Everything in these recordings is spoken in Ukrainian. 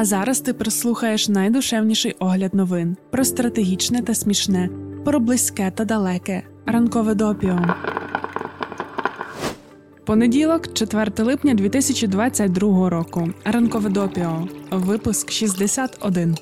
А зараз ти прослухаєш найдушевніший огляд новин. Про стратегічне та смішне, про близьке та далеке. Ранкове допіо. Понеділок, 4 липня 2022 року. Ранкове допіо. Випуск 61.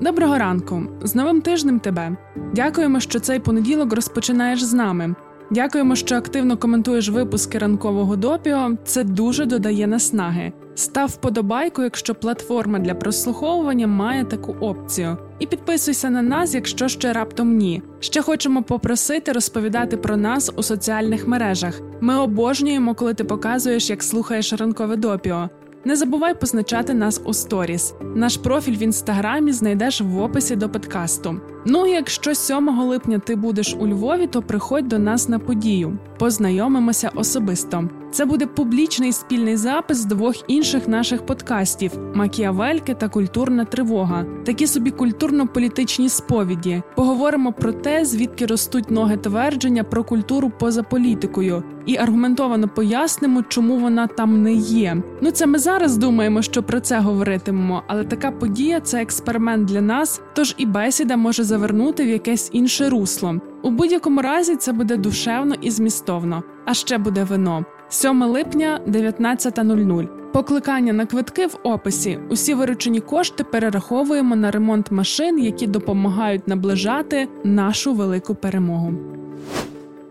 Доброго ранку. З новим тижнем тебе. Дякуємо, що цей понеділок розпочинаєш з нами. Дякуємо, що активно коментуєш випуски ранкового допіо. Це дуже додає наснаги. Став вподобайку, якщо платформа для прослуховування має таку опцію. І підписуйся на нас, якщо ще раптом ні. Ще хочемо попросити розповідати про нас у соціальних мережах. Ми обожнюємо, коли ти показуєш, як слухаєш ранкове допіо. Не забувай позначати нас у сторіс. Наш профіль в інстаграмі знайдеш в описі до подкасту. Ну і якщо 7 липня ти будеш у Львові, то приходь до нас на подію. Познайомимося особисто. Це буде публічний спільний запис двох інших наших подкастів «Макіавельки» та «Культурна тривога». Такі собі культурно-політичні сповіді. Поговоримо про те, звідки ростуть ноги твердження про культуру поза політикою. І аргументовано пояснимо, чому вона там не є. Ну це ми зараз думаємо, що про це говоритимемо, але така подія – це експеримент для нас, тож і бесіда може завернути в якесь інше русло. У будь-якому разі це буде душевно і змістовно. А ще буде вино. 7 липня, 19:00. Покликання на квитки в описі. Усі виручені кошти перераховуємо на ремонт машин, які допомагають наближати нашу велику перемогу.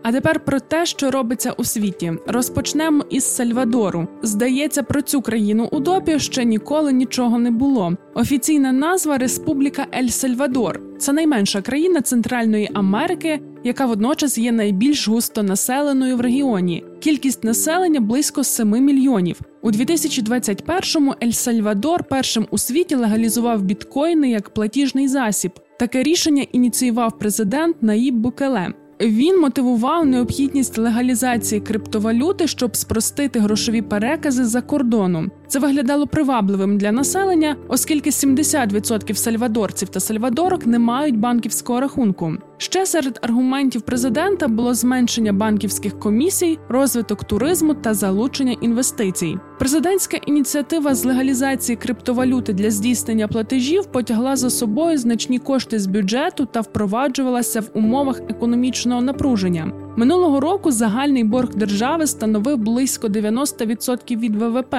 А тепер про те, що робиться у світі. Розпочнемо із Сальвадору. Здається, про цю країну у допі ще ніколи нічого не було. Офіційна назва – Республіка Ель-Сальвадор. Це найменша країна Центральної Америки, яка водночас є найбільш густонаселеною в регіоні. Кількість населення – близько 7 мільйонів. У 2021-му Ель-Сальвадор першим у світі легалізував біткоїни як платіжний засіб. Таке рішення ініціював президент Наїб Букеле. Він мотивував необхідність легалізації криптовалюти, щоб спростити грошові перекази за кордоном. Це виглядало привабливим для населення, оскільки 70% сальвадорців та сальвадорок не мають банківського рахунку. Ще серед аргументів президента було зменшення банківських комісій, розвиток туризму та залучення інвестицій. Президентська ініціатива з легалізації криптовалюти для здійснення платежів потягла за собою значні кошти з бюджету та впроваджувалася в умовах економічного напруження. Минулого року загальний борг держави становив близько 90% від ВВП.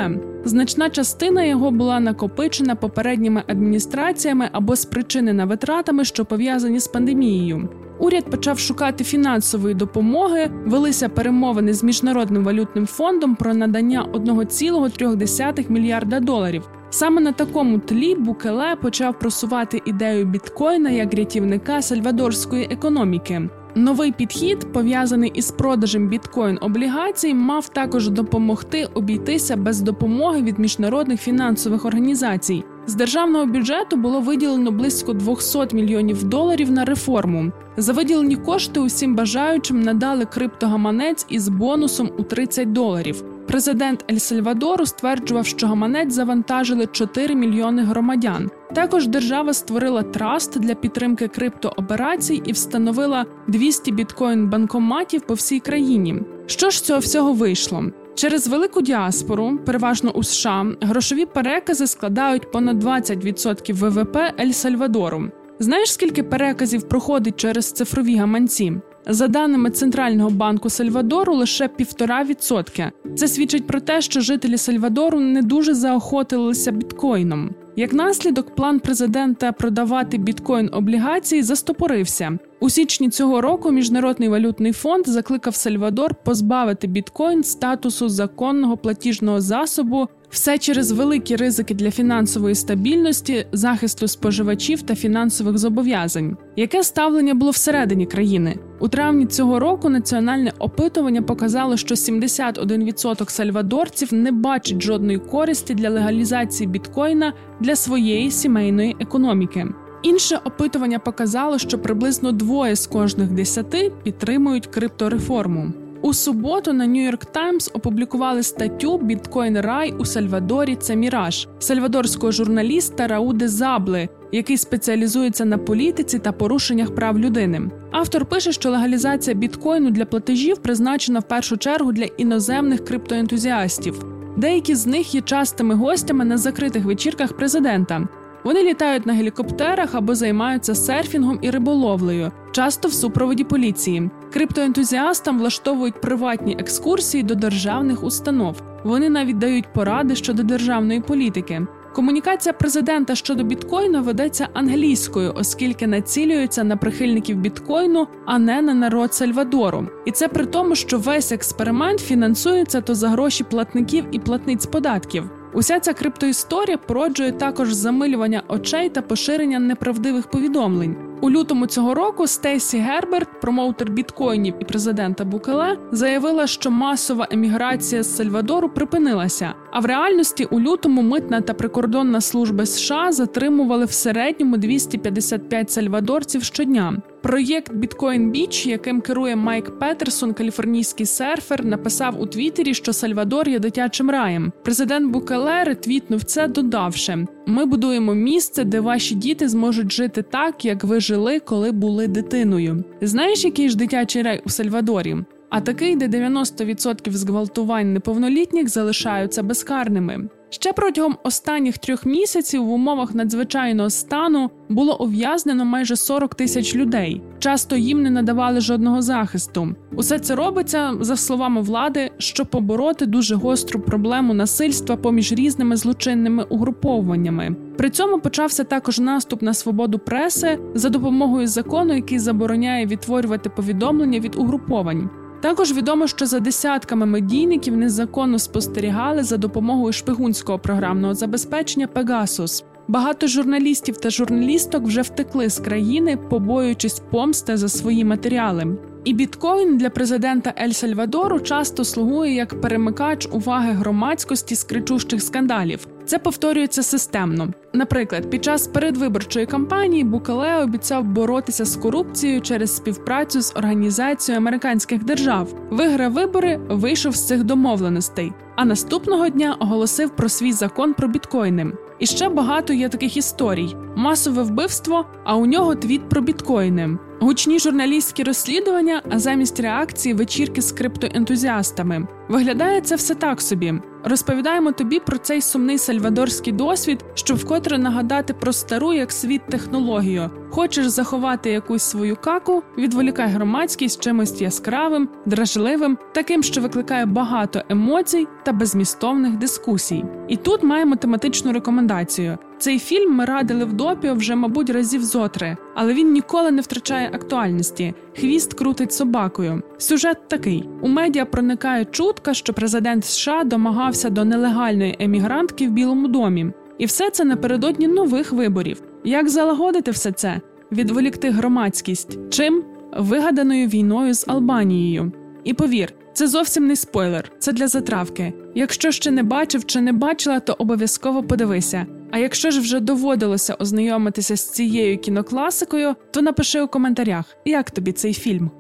Значна частина його була накопичена попередніми адміністраціями або спричинена витратами, що пов'язані з пандемією. Уряд почав шукати фінансової допомоги, велися перемовини з Міжнародним валютним фондом про надання 1,3 мільярда доларів. Саме на такому тлі Букеле почав просувати ідею біткоїна як рятівника сальвадорської економіки. Новий підхід, пов'язаний із продажем біткоін-облігацій, мав також допомогти обійтися без допомоги від міжнародних фінансових організацій. З державного бюджету було виділено близько 200 мільйонів доларів на реформу. За виділені кошти усім бажаючим надали криптогаманець із бонусом у $30. Президент Ель-Сальвадору стверджував, що гаманець завантажили 4 мільйони громадян. Також держава створила траст для підтримки криптооперацій і встановила 200 біткоін-банкоматів по всій країні. Що ж з цього всього вийшло? Через велику діаспору, переважно у США, грошові перекази складають понад 20% ВВП Ель-Сальвадору. Знаєш, скільки переказів проходить через цифрові гаманці? За даними Центрального банку Сальвадору, лише 1,5%. Це свідчить про те, що жителі Сальвадору не дуже заохотилися біткоїном. Як наслідок, план президента продавати біткоін-облігації застопорився. У січні цього року Міжнародний валютний фонд закликав Сальвадор позбавити біткоін статусу законного платіжного засобу, все через великі ризики для фінансової стабільності, захисту споживачів та фінансових зобов'язань. Яке ставлення було всередині країни? У травні цього року національне опитування показало, що 71% сальвадорців не бачить жодної користі для легалізації біткоїна для своєї сімейної економіки. Інше опитування показало, що приблизно 2 з кожних 10 підтримують криптореформу. У суботу на New York Times опублікували статтю «Біткоін-рай у Сальвадорі – це міраж» сальвадорського журналіста Рауди Забли, який спеціалізується на політиці та порушеннях прав людини. Автор пише, що легалізація біткоїну для платежів призначена в першу чергу для іноземних криптоентузіастів. Деякі з них є частими гостями на закритих вечірках президента. Вони літають на гелікоптерах або займаються серфінгом і риболовлею, часто в супроводі поліції. Криптоентузіастам влаштовують приватні екскурсії до державних установ. Вони навіть дають поради щодо державної політики. Комунікація президента щодо біткоїну ведеться англійською, оскільки націлюється на прихильників біткоїну, а не на народ Сальвадору. І це при тому, що весь експеримент фінансується то за гроші платників і платниць податків. Уся ця криптоісторія породжує також замилювання очей та поширення неправдивих повідомлень. У лютому цього року Стейсі Герберт, промоутер біткоїнів і президента Букеле, заявила, що масова еміграція з Сальвадору припинилася. А в реальності у лютому митна та прикордонна служба США затримували в середньому 255 сальвадорців щодня. Проєкт «Біткоін Біч», яким керує Майк Петерсон, каліфорнійський серфер, написав у Твіттері, що Сальвадор є дитячим раєм. Президент Букеле ретвітнув це, додавши: «Ми будуємо місце, де ваші діти зможуть жити так, як ви жили, коли були дитиною». Знаєш, який ж дитячий рай у Сальвадорі? А такий, де 90% зґвалтувань неповнолітніх залишаються безкарними. Ще протягом останніх 3 місяців в умовах надзвичайного стану було ув'язнено майже 40 тисяч людей. Часто їм не надавали жодного захисту. Усе це робиться, за словами влади, щоб побороти дуже гостру проблему насильства поміж різними злочинними угруповуваннями. При цьому почався також наступ на свободу преси за допомогою закону, який забороняє відтворювати повідомлення від угруповань. Також відомо, що за десятками медійників незаконно спостерігали за допомогою шпигунського програмного забезпечення Pegasus. Багато журналістів та журналісток вже втекли з країни, побоюючись помсти за свої матеріали. І біткоін для президента Ель-Сальвадору часто слугує як перемикач уваги громадськості з кричущих скандалів. Це повторюється системно. Наприклад, під час передвиборчої кампанії Букеле обіцяв боротися з корупцією через співпрацю з Організацією американських держав. Виграв вибори, вийшов з цих домовленостей. А наступного дня оголосив про свій закон про біткоїни. І ще багато є таких історій. Масове вбивство, а у нього твіт про біткоїни. Гучні журналістські розслідування, а замість реакції вечірки з криптоентузіастами. Виглядає це все так собі. Розповідаємо тобі про цей сумний сальвадорський досвід, щоб вкотре нагадати про стару як світ технологію. Хочеш заховати якусь свою каку? Відволікай громадськість чимось яскравим, дражливим, таким, що викликає багато емоцій та безмістовних дискусій. І тут маємо тематичну рекомендацію. Цей фільм ми радили в допіо вже, мабуть, разів зо 3, але він ніколи не втрачає актуальності. «Хвіст крутить собакою». Сюжет такий. У медіа проникає чутка, що президент США домагався до нелегальної емігрантки в Білому домі. І все це напередодні нових виборів. Як залагодити все це? Відволікти громадськість. Чим? Вигаданою війною з Албанією. І повір, це зовсім не спойлер, це для затравки. Якщо ще не бачив чи не бачила, то обов'язково подивися. А якщо ж вже доводилося ознайомитися з цією кінокласикою, то напиши у коментарях, як тобі цей фільм.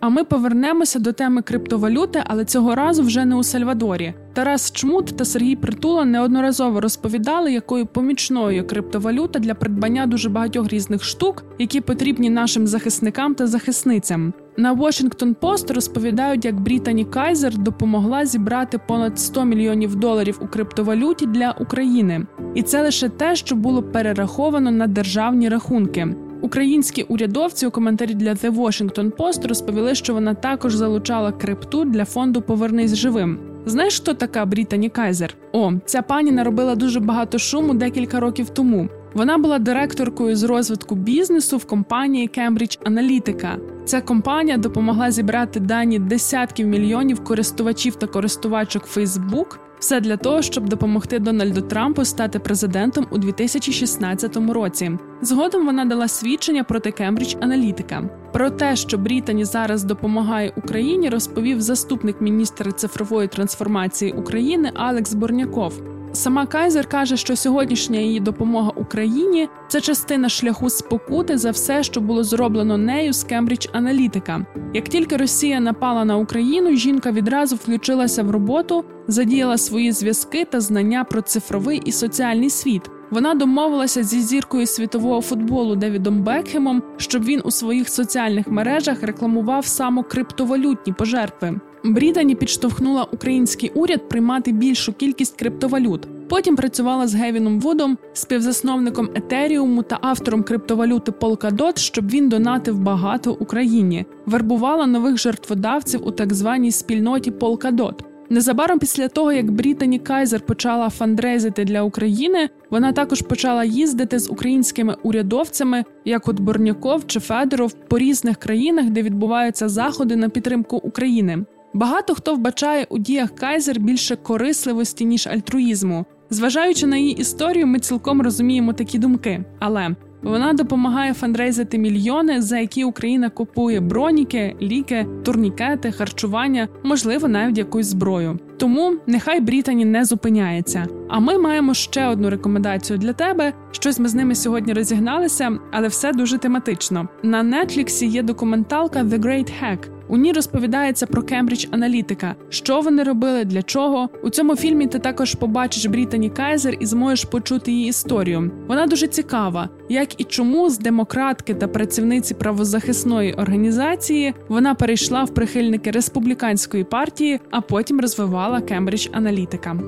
А ми повернемося до теми криптовалюти, але цього разу вже не у Сальвадорі. Тарас Чмут та Сергій Притула неодноразово розповідали, якою помічною криптовалюта для придбання дуже багатьох різних штук, які потрібні нашим захисникам та захисницям. На Washington Post розповідають, як Бріттані Кайзер допомогла зібрати понад $100 мільйонів у криптовалюті для України. І це лише те, що було перераховано на державні рахунки. Українські урядовці у коментарі для The Washington Post розповіли, що вона також залучала крипту для фонду «Повернись живим». Знаєш, хто така Бріттані Кайзер? О, ця пані наробила дуже багато шуму декілька років тому. Вона була директоркою з розвитку бізнесу в компанії Cambridge Analytica. Ця компанія допомогла зібрати дані десятків мільйонів користувачів та користувачок Facebook. Все для того, щоб допомогти Дональду Трампу стати президентом у 2016 році. Згодом вона дала свідчення проти Cambridge Analytica. Про те, що Бріттані зараз допомагає Україні, розповів заступник міністра цифрової трансформації України Алекс Борняков. Сама Кайзер каже, що сьогоднішня її допомога Україні – це частина шляху спокути за все, що було зроблено нею з Cambridge Analytica. Як тільки Росія напала на Україну, жінка відразу включилася в роботу, задіяла свої зв'язки та знання про цифровий і соціальний світ. Вона домовилася зі зіркою світового футболу Девідом Бекхемом, щоб він у своїх соціальних мережах рекламував саме криптовалютні пожертви. Бріттані підштовхнула український уряд приймати більшу кількість криптовалют. Потім працювала з Гевіном Вудом, співзасновником Етеріуму та автором криптовалюти Полкадот, щоб він донатив багато Україні. Вербувала нових жертводавців у так званій спільноті Полкадот. Незабаром після того, як Бріттані Кайзер почала фандрейзити для України, вона також почала їздити з українськими урядовцями, як от Борняков чи Федоров, по різних країнах, де відбуваються заходи на підтримку України. Багато хто вбачає у діях Кайзер більше корисливості, ніж альтруїзму. Зважаючи на її історію, ми цілком розуміємо такі думки. Але вона допомагає фандрейзити мільйони, за які Україна купує броніки, ліки, турнікети, харчування, можливо, навіть якусь зброю. Тому нехай Бріттані не зупиняється. А ми маємо ще одну рекомендацію для тебе. Щось ми з ними сьогодні розігналися, але все дуже тематично. На Netflix є документалка «The Great Hack». У ній розповідається про Cambridge Analytica, що вони робили, для чого. У цьому фільмі ти також побачиш Бріттані Кайзер і зможеш почути її історію. Вона дуже цікава, як і чому з демократки та працівниці правозахисної організації вона перейшла в прихильники республіканської партії, а потім розвивала Cambridge Analytica.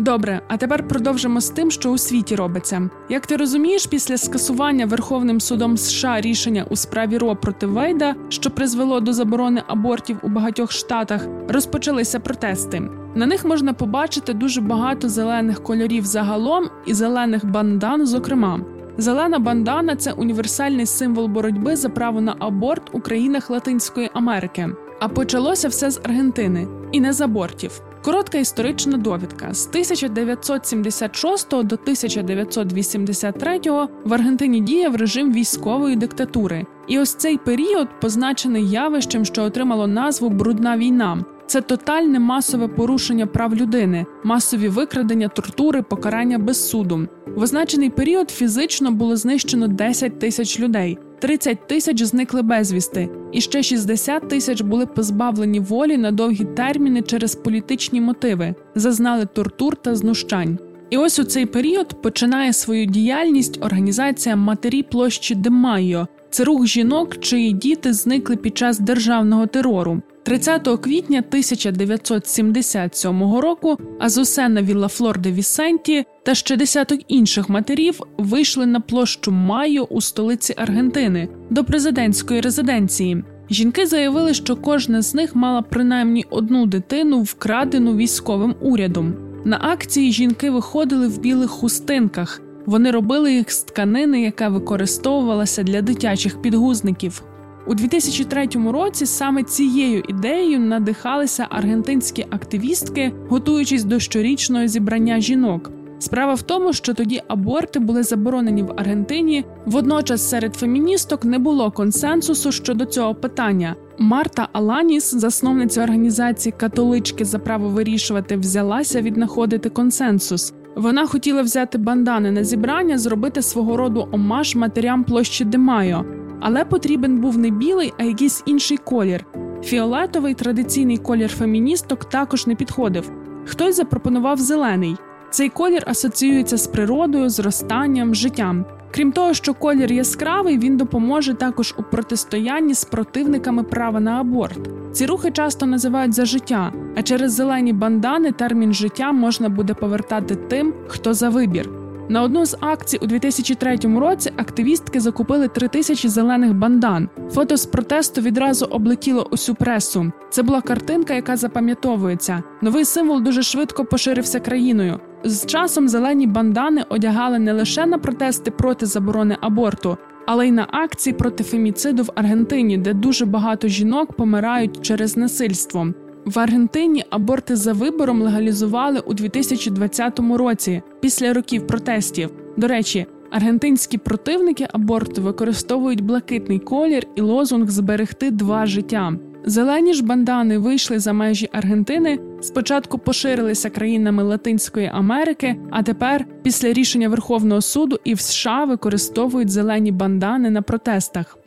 Добре, а тепер продовжимо з тим, що у світі робиться. Як ти розумієш, після скасування Верховним судом США рішення у справі Ро проти Вейда, що призвело до заборони абортів у багатьох штатах, розпочалися протести. На них можна побачити дуже багато зелених кольорів загалом і зелених бандан, зокрема. Зелена бандана – це універсальний символ боротьби за право на аборт у країнах Латинської Америки. А почалося все з Аргентини. І не з абортів. Коротка історична довідка. З 1976 до 1983 в Аргентині діяв режим військової диктатури. І ось цей період позначений явищем, що отримало назву «брудна війна». Це тотальне масове порушення прав людини, масові викрадення, тортури, покарання без суду. В означений період фізично було знищено 10 тисяч людей, 30 тисяч зникли безвісти, і ще 60 тисяч були позбавлені волі на довгі терміни через політичні мотиви, зазнали тортур та знущань. І ось у цей період починає свою діяльність організація «Матері площі Демайо». Це рух жінок, чиї діти зникли під час державного терору. 30 квітня 1977 року Азусена Вілла Флорди Вісенті та ще десяток інших матерів вийшли на площу Майо у столиці Аргентини, до президентської резиденції. Жінки заявили, що кожна з них мала принаймні одну дитину, вкрадену військовим урядом. На акції жінки виходили в білих хустинках. Вони робили їх з тканини, яка використовувалася для дитячих підгузників. У 2003 році саме цією ідеєю надихалися аргентинські активістки, готуючись до щорічного зібрання жінок. Справа в тому, що тоді аборти були заборонені в Аргентині, водночас серед феміністок не було консенсусу щодо цього питання. Марта Аланіс, засновниця організації «Католички за право вирішувати», взялася віднаходити консенсус. Вона хотіла взяти бандани на зібрання, зробити свого роду омаж матерям площі Демайо. Але потрібен був не білий, а якийсь інший колір. Фіолетовий, традиційний колір феміністок, також не підходив. Хтось запропонував зелений. Цей колір асоціюється з природою, зростанням, життям. Крім того, що колір яскравий, він допоможе також у протистоянні з противниками права на аборт. Ці рухи часто називають «за життя», а через зелені бандани термін «життя» можна буде повертати тим, хто за вибір. На одну з акцій у 2003 році активістки закупили 3000 зелених бандан. Фото з протесту відразу облетіло усю пресу. Це була картинка, яка запам'ятовується. Новий символ дуже швидко поширився країною. З часом зелені бандани одягали не лише на протести проти заборони аборту, але й на акції проти феміциду в Аргентині, де дуже багато жінок помирають через насильство. В Аргентині аборти за вибором легалізували у 2020 році, після років протестів. До речі, аргентинські противники аборту використовують блакитний колір і лозунг «Зберегти два життя». Зелені ж бандани вийшли за межі Аргентини, спочатку поширилися країнами Латинської Америки, а тепер, після рішення Верховного суду, і в США використовують зелені бандани на протестах.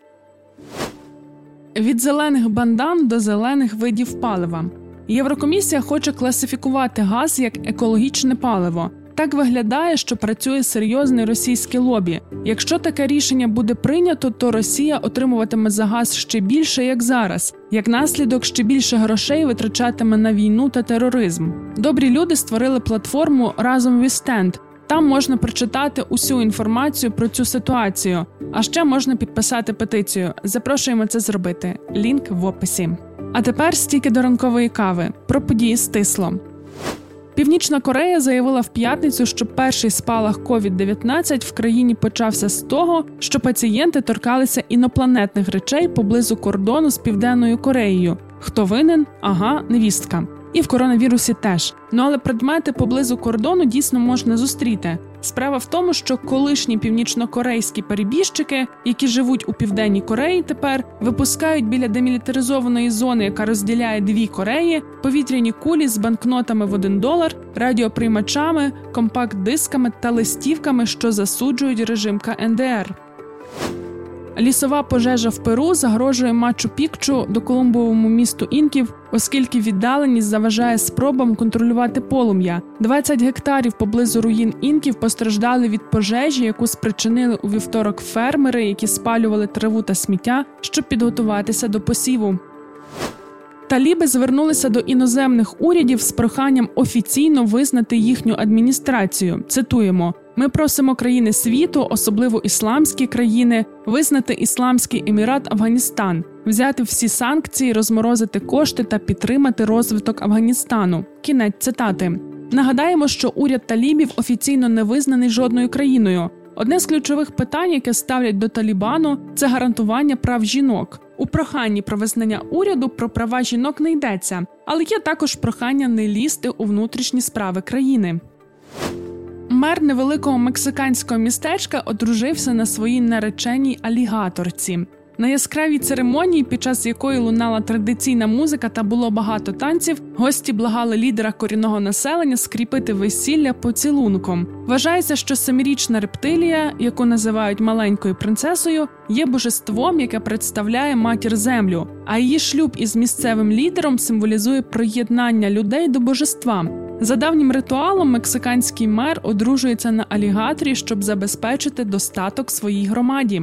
Від зелених бандан до зелених видів палива. Єврокомісія хоче класифікувати газ як екологічне паливо. Так виглядає, що працює серйозне російське лобі. Якщо таке рішення буде прийнято, то Росія отримуватиме за газ ще більше, як зараз. Як наслідок, ще більше грошей витрачатиме на війну та тероризм. Добрі люди створили платформу «Разом we stand». Там можна прочитати усю інформацію про цю ситуацію. А ще можна підписати петицію. Запрошуємо це зробити. Лінк в описі. А тепер стільки до ранкової кави. Про події стисло. Північна Корея заявила в п'ятницю, що перший спалах COVID-19 в країні почався з того, що пацієнти торкалися інопланетних речей поблизу кордону з Південною Кореєю. Хто винен? Ага, невістка. І в коронавірусі теж. Ну але предмети поблизу кордону дійсно можна зустріти. Справа в тому, що колишні північнокорейські перебіжчики, які живуть у Південній Кореї тепер, випускають біля демілітаризованої зони, яка розділяє дві Кореї, повітряні кулі з банкнотами в $1, радіоприймачами, компакт-дисками та листівками, що засуджують режим КНДР. Лісова пожежа в Перу загрожує Мачу-Пікчу до колумбовому місту інків, оскільки віддаленість заважає спробам контролювати полум'я. 20 гектарів поблизу руїн інків постраждали від пожежі, яку спричинили у вівторок фермери, які спалювали траву та сміття, щоб підготуватися до посіву. Таліби звернулися до іноземних урядів з проханням офіційно визнати їхню адміністрацію. Цитуємо. Ми просимо країни світу, особливо ісламські країни, визнати Ісламський емірат Афганістан, взяти всі санкції, розморозити кошти та підтримати розвиток Афганістану. Кінець цитати. Нагадаємо, що уряд талібів офіційно не визнаний жодною країною. Одне з ключових питань, яке ставлять до Талібану, це гарантування прав жінок. У проханні про визнання уряду про права жінок не йдеться, але є також прохання не лізти у внутрішні справи країни. Мер невеликого мексиканського містечка одружився на своїй нареченій алігаторці. На яскравій церемонії, під час якої лунала традиційна музика та було багато танців, гості благали лідера корінного населення скріпити весілля поцілунком. Вважається, що семирічна рептилія, яку називають маленькою принцесою, є божеством, яке представляє матір землю, а її шлюб із місцевим лідером символізує приєднання людей до божества. За давнім ритуалом мексиканський мер одружується на алігаторі, щоб забезпечити достаток своїй громаді.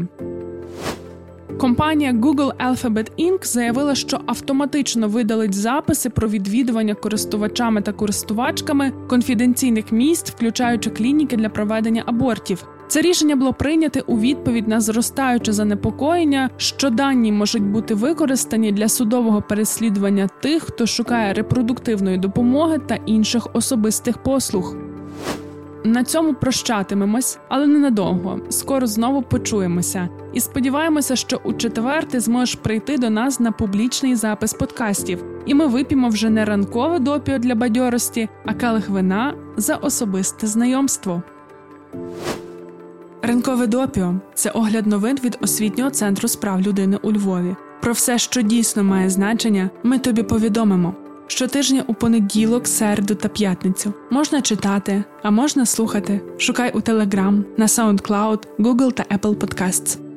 Компанія Google Alphabet Inc. заявила, що автоматично видалить записи про відвідування користувачами та користувачками конфіденційних місць, включаючи клініки для проведення абортів. Це рішення було прийняте у відповідь на зростаюче занепокоєння, що дані можуть бути використані для судового переслідування тих, хто шукає репродуктивної допомоги та інших особистих послуг. На цьому прощатимемось, але ненадовго. Скоро знову почуємося. І сподіваємося, що у четвер ти зможеш прийти до нас на публічний запис подкастів. І ми вип'ємо вже не ранкове допіо для бадьорості, а келих вина за особисте знайомство. Ранкове допіо – це огляд новин від Освітнього центру з прав людини у Львові. Про все, що дійсно має значення, ми тобі повідомимо. Щотижня у понеділок, середу та п'ятницю. Можна читати, а можна слухати. Шукай у Telegram, на SoundCloud, Google та Apple Podcasts.